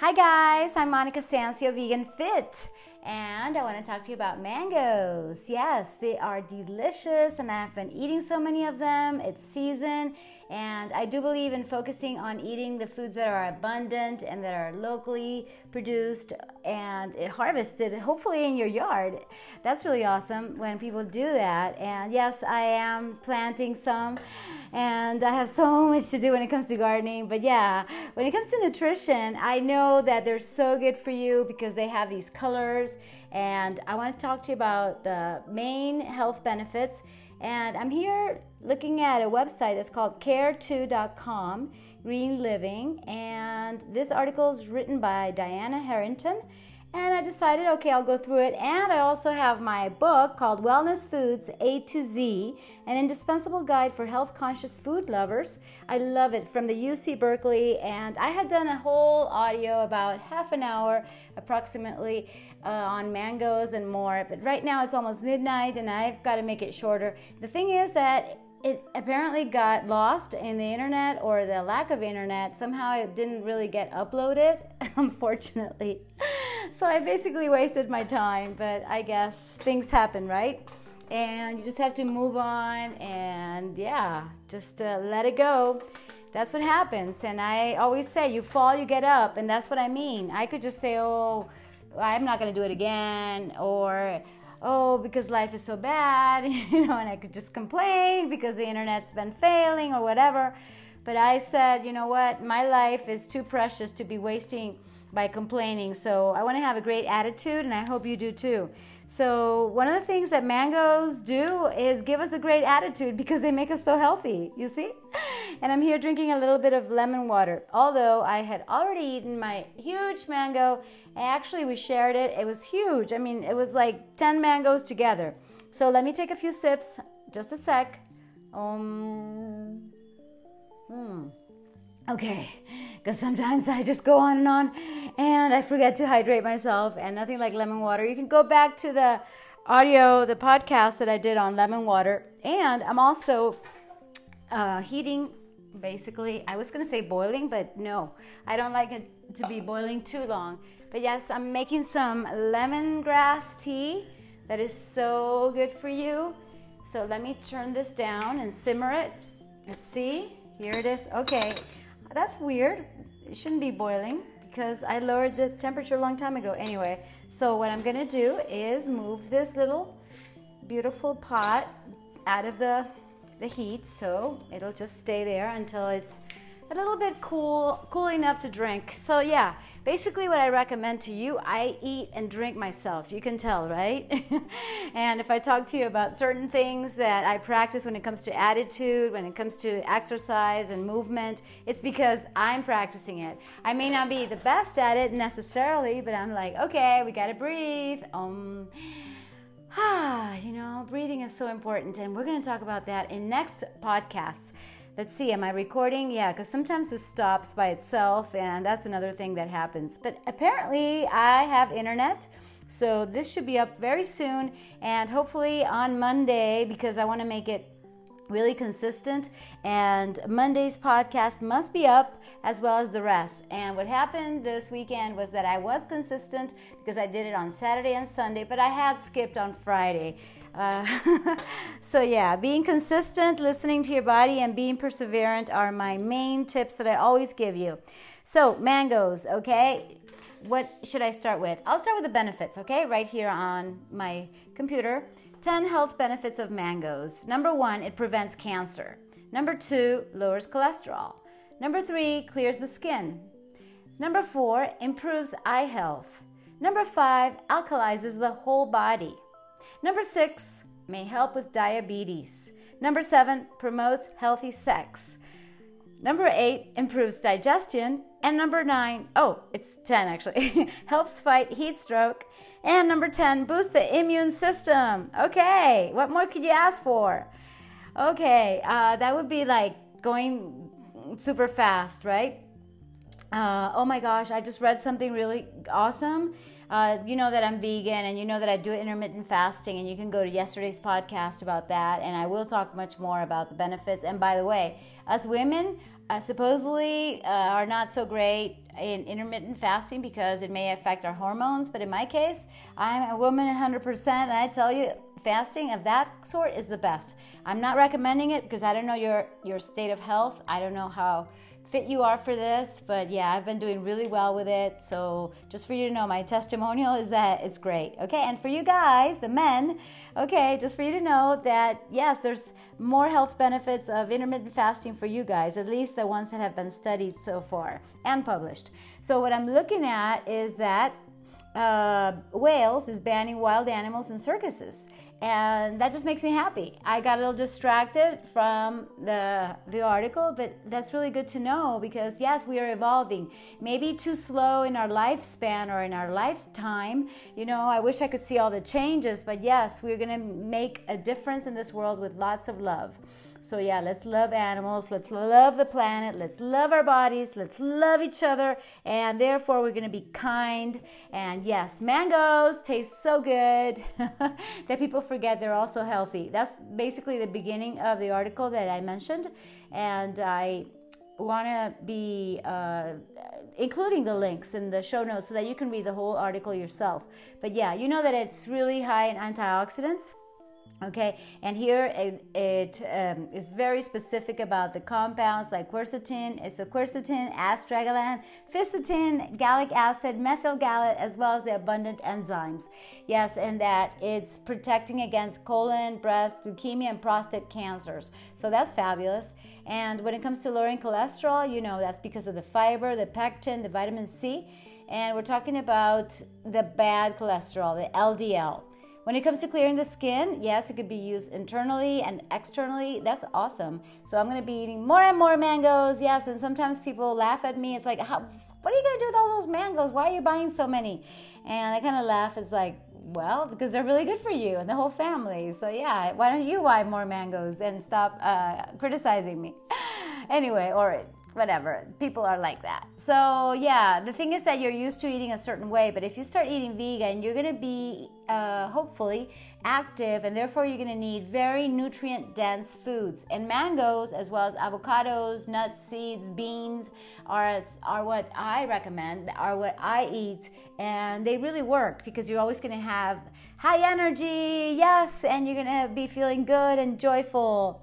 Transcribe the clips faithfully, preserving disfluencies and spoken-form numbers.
Hi guys, I'm Monica Sancio, Vegan Fit, and I want to talk to you about mangoes. Yes, they are delicious, and I have been eating so many of them. It's season, and I do believe in focusing on eating the foods that are abundant and that are locally produced and harvested, hopefully in your yard. That's really awesome when people do that. And yes, I am planting some, and I have so much to do when it comes to gardening. But yeah, when it comes to nutrition, I know that they're so good for you because they have these colors, and I want to talk to you about the main health benefits. And I'm here looking at a website that's called care two dot com, Green Living, and this article is written by Diana Harrington. And I decided, okay, I'll go through it. And I also have my book called Wellness Foods A to Z, an indispensable guide for health-conscious food lovers. I love it, from the U C Berkeley. And I had done a whole audio, about half an hour approximately, uh, on mangoes and more. But right now it's almost midnight, and I've got to make it shorter. The thing is that it apparently got lost in the internet, or the lack of internet. Somehow it didn't really get uploaded, unfortunately. So I basically wasted my time, but I guess things happen, right? And you just have to move on, and yeah, just uh, let it go. That's what happens. And I always say, you fall, you get up, and that's what I mean. I could just say, oh, I'm not going to do it again, or oh, because life is so bad, you know, and I could just complain because the internet's been failing or whatever. But I said, you know what, my life is too precious to be wasting by complaining. So I want to have a great attitude, and I hope you do too. So one of the things that mangoes do is give us a great attitude because they make us so healthy, you see? And I'm here drinking a little bit of lemon water. Although I had already eaten my huge mango, actually we shared it. It was huge. I mean, it was like ten mangoes together. So let me take a few sips, just a sec. Um, hmm. Okay, because sometimes I just go on and on, and I forget to hydrate myself, and nothing like lemon water. You can go back to the audio, the podcast that I did on lemon water. And I'm also uh, heating, basically, I was going to say boiling, but no, I don't like it to be boiling too long. But yes, I'm making some lemongrass tea that is so good for you. So let me turn this down and simmer it. Let's see, here it is. Okay. That's weird. It shouldn't be boiling because I lowered the temperature a long time ago. Anyway, so what I'm going to do is move this little beautiful pot out of the, the heat, so it'll just stay there until it's a little bit cool, cool enough to drink. So yeah, basically what I recommend to you, I eat and drink myself. You can tell, right? And if I talk to you about certain things that I practice when it comes to attitude, when it comes to exercise and movement, it's because I'm practicing it. I may not be the best at it necessarily, but I'm like, okay, we gotta breathe. Um, ah, you know, breathing is so important, and we're gonna talk about that in next podcast. Let's see, am I recording? Yeah, because sometimes this stops by itself, and that's another thing that happens. But apparently I have internet, so this should be up very soon, and hopefully on Monday, because I want to make it really consistent, and Monday's podcast must be up as well as the rest. And what happened this weekend was that I was consistent because I did it on Saturday and Sunday, but I had skipped on Friday. Uh, so yeah, being consistent, listening to your body, and being perseverant are my main tips that I always give you. So mangoes, okay? What should I start with? I'll start with the benefits, okay? Right here on my computer. ten health benefits of mangoes. Number one, it prevents cancer. Number two, lowers cholesterol. Number three, clears the skin. Number four, improves eye health. Number five, alkalizes the whole body. Number six, may help with diabetes. Number seven, promotes healthy sex. Number eight, improves digestion. And number nine, oh, it's ten actually, helps fight heat stroke. And number ten, boosts the immune system. Okay, what more could you ask for? Okay, uh, that would be like going super fast, right? uh, oh my gosh, I just read something really awesome. Uh, you know that I'm vegan, and you know that I do intermittent fasting, and you can go to yesterday's podcast about that, and I will talk much more about the benefits. And by the way, us women uh, supposedly uh, are not so great in intermittent fasting because it may affect our hormones, but in my case, I'm a woman one hundred percent, and I tell you, fasting of that sort is the best. I'm not recommending it because I don't know your, your state of health. I don't know how fit you are for this, but yeah, I've been doing really well with it. So just for you to know, my testimonial is that it's great. Okay, and for you guys, the men, okay, just for you to know that yes, there's more health benefits of intermittent fasting for you guys, at least the ones that have been studied so far and published. So what I'm looking at is that uh, Wales is banning wild animals in circuses. And that just makes me happy. I got a little distracted from the the article, but that's really good to know because yes, we are evolving. Maybe too slow in our lifespan or in our lifetime. You know, I wish I could see all the changes, but yes, we're gonna make a difference in this world with lots of love. So yeah, let's love animals, let's love the planet, let's love our bodies, let's love each other, and therefore we're gonna be kind. And yes, mangoes taste so good that people forget they're also healthy. That's basically the beginning of the article that I mentioned, and I want to be uh, including the links in the show notes so that you can read the whole article yourself. But yeah, you know that it's really high in antioxidants. Okay, and here it, it um, is very specific about the compounds like quercetin, it's a quercetin, astragalan, fisetin, gallic acid, methyl gallate, as well as the abundant enzymes. Yes, and that it's protecting against colon, breast, leukemia, and prostate cancers. So that's fabulous. And when it comes to lowering cholesterol, you know that's because of the fiber, the pectin, the vitamin C, and we're talking about the bad cholesterol, the L D L. When it comes to clearing the skin, yes, it could be used internally and externally. That's awesome. So I'm going to be eating more and more mangoes. Yes, and sometimes people laugh at me. It's like, how, what are you going to do with all those mangoes? Why are you buying so many? And I kind of laugh. It's like, well, because they're really good for you and the whole family. So yeah, why don't you buy more mangoes and stop uh, criticizing me? Anyway, or whatever. People are like that. So yeah, the thing is that you're used to eating a certain way, but if you start eating vegan, you're going to be uh, hopefully active, and therefore you're going to need very nutrient-dense foods. And mangoes, as well as avocados, nuts, seeds, beans, are are what I recommend, are what I eat, and they really work because you're always going to have high energy, yes, and you're going to be feeling good and joyful.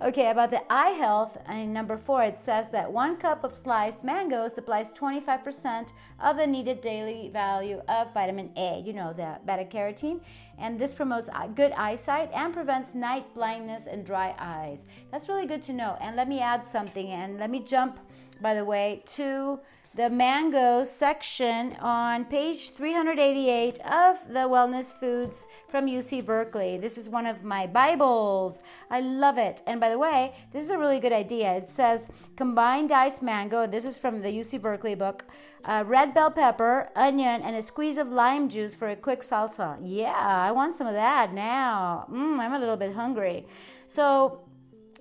Okay, about the eye health, and number four, it says that one cup of sliced mango supplies twenty-five percent of the needed daily value of vitamin A, you know, the beta carotene, and this promotes good eyesight and prevents night blindness and dry eyes. That's really good to know. And let me add something, and let me jump, by the way, to the mango section on page three hundred eighty-eight of the Wellness Foods from U C Berkeley. This is one of my Bibles. I love it. And by the way, this is a really good idea. It says combined diced mango. This is from the U C Berkeley book. Uh, red bell pepper, onion, and a squeeze of lime juice for a quick salsa. Yeah, I want some of that now. Mm, I'm a little bit hungry. So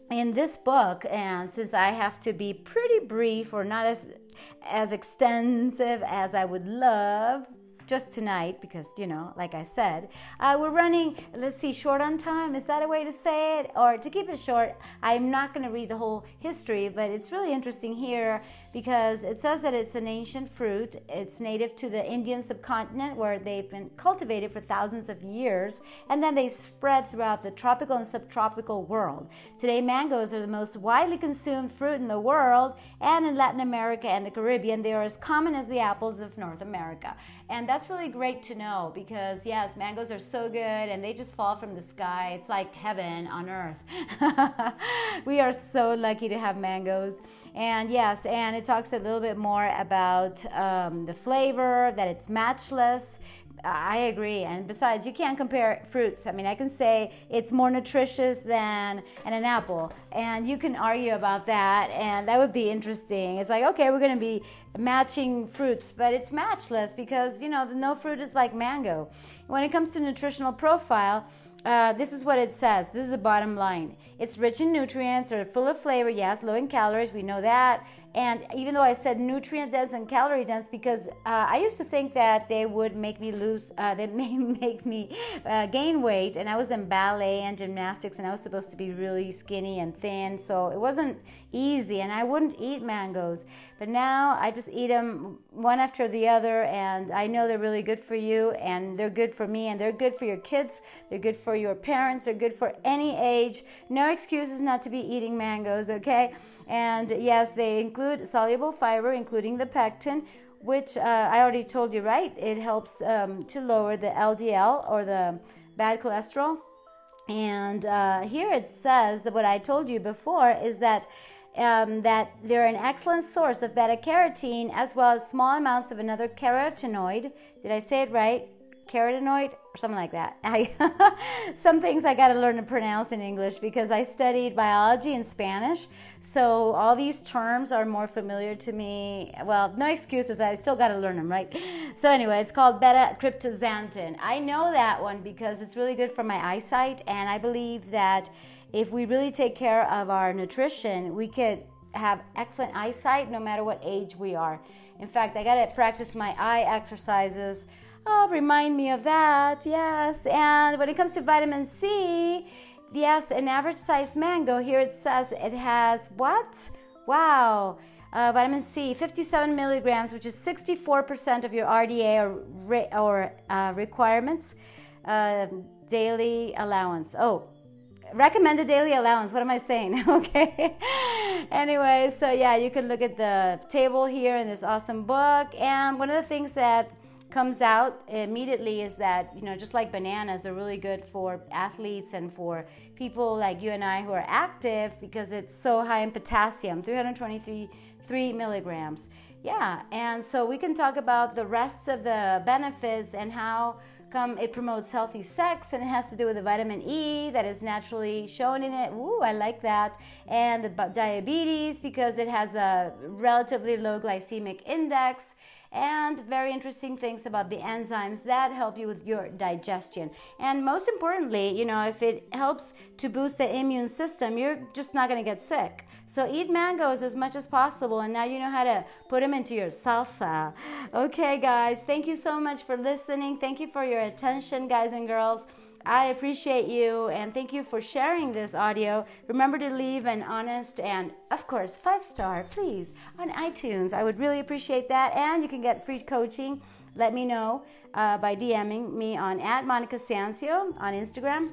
in this book, and since I have to be pretty brief or not as as extensive as I would love just tonight, because, you know, like I said, uh, we're running, let's see, short on time. Is that a way to say it? Or to keep it short, I'm not going to read the whole history, but it's really interesting here because it says that it's an ancient fruit. It's native to the Indian subcontinent where they've been cultivated for thousands of years, and then they spread throughout the tropical and subtropical world. Today, mangoes are the most widely consumed fruit in the world, and in Latin America and the Caribbean, they are as common as the apples of North America. And that's That's really great to know because yes, mangoes are so good and they just fall from the sky. It's like heaven on earth. We are so lucky to have mangoes. And yes, and it talks a little bit more about um, the flavor, that it's matchless. I agree. And besides, you can't compare fruits. I mean, I can say it's more nutritious than an apple, and you can argue about that, and that would be interesting. It's like, okay, we're going to be matching fruits, but it's matchless because, you know, no fruit is like mango. When it comes to nutritional profile, Uh, this is what it says. This is the bottom line. It's rich in nutrients, or full of flavor, yes, low in calories, we know that, And even though I said nutrient dense and calorie dense, because uh, I used to think that they would make me lose, uh, they may make me uh, gain weight. And I was in ballet and gymnastics, and I was supposed to be really skinny and thin, so it wasn't easy. And I wouldn't eat mangoes, but now I just eat them one after the other, and I know they're really good for you, and they're good for me, and they're good for your kids, they're good for your parents, they're good for any age. No excuses not to be eating mangoes, okay? And yes, they include soluble fiber, including the pectin, which uh, I already told you, right? It helps um, to lower the L D L, or the bad cholesterol. And uh, here it says that what I told you before is that Um, that they're an excellent source of beta carotene, as well as small amounts of another carotenoid. Did I say it right? Carotenoid or something like that. I, some things I got to learn to pronounce in English, because I studied biology in Spanish, so all these terms are more familiar to me. Well, no excuses. I still got to learn them, right? So anyway, it's called beta cryptoxanthin. I know that one because it's really good for my eyesight, and I believe that if we really take care of our nutrition, we could have excellent eyesight no matter what age we are. In fact, I gotta practice my eye exercises. Oh, remind me of that, yes. And when it comes to vitamin C, yes, an average sized mango, here it says it has what? Wow, uh, vitamin C, fifty-seven milligrams, which is sixty-four percent of your R D A or, re or uh, requirements, uh, daily allowance. Oh. Recommended daily allowance, what am I saying? Okay. Anyway, so yeah, you can look at the table here in this awesome book. And one of the things that comes out immediately is that, you know, just like bananas are really good for athletes and for people like you and I who are active, because it's so high in potassium, three hundred twenty-three milligrams. Yeah, and so we can talk about the rest of the benefits and how come it promotes healthy sex, and it has to do with the vitamin E that is naturally shown in it. Ooh, I like that. And the diabetes, because it has a relatively low glycemic index, and very interesting things about the enzymes that help you with your digestion. And most importantly, you know, if it helps to boost the immune system, you're just not going to get sick. So eat mangoes as much as possible, and now you know how to put them into your salsa. Okay, guys, thank you so much for listening. Thank you for your attention, guys and girls. I appreciate you, and thank you for sharing this audio. Remember to leave an honest and, of course, five-star, please, on iTunes. I would really appreciate that, and you can get free coaching. Let me know uh, by DMing me on at Monica Sancio on Instagram.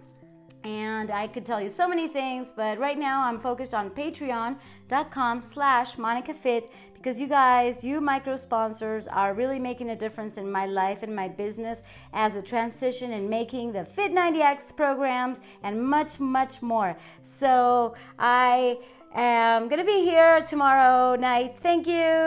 And I could tell you so many things, but right now I'm focused on patreon dot com slash Monica Fit, because you guys, you micro sponsors, are really making a difference in my life and my business as a transition in making the Fit ninety X programs and much, much more. So I am going to be here tomorrow night. Thank you.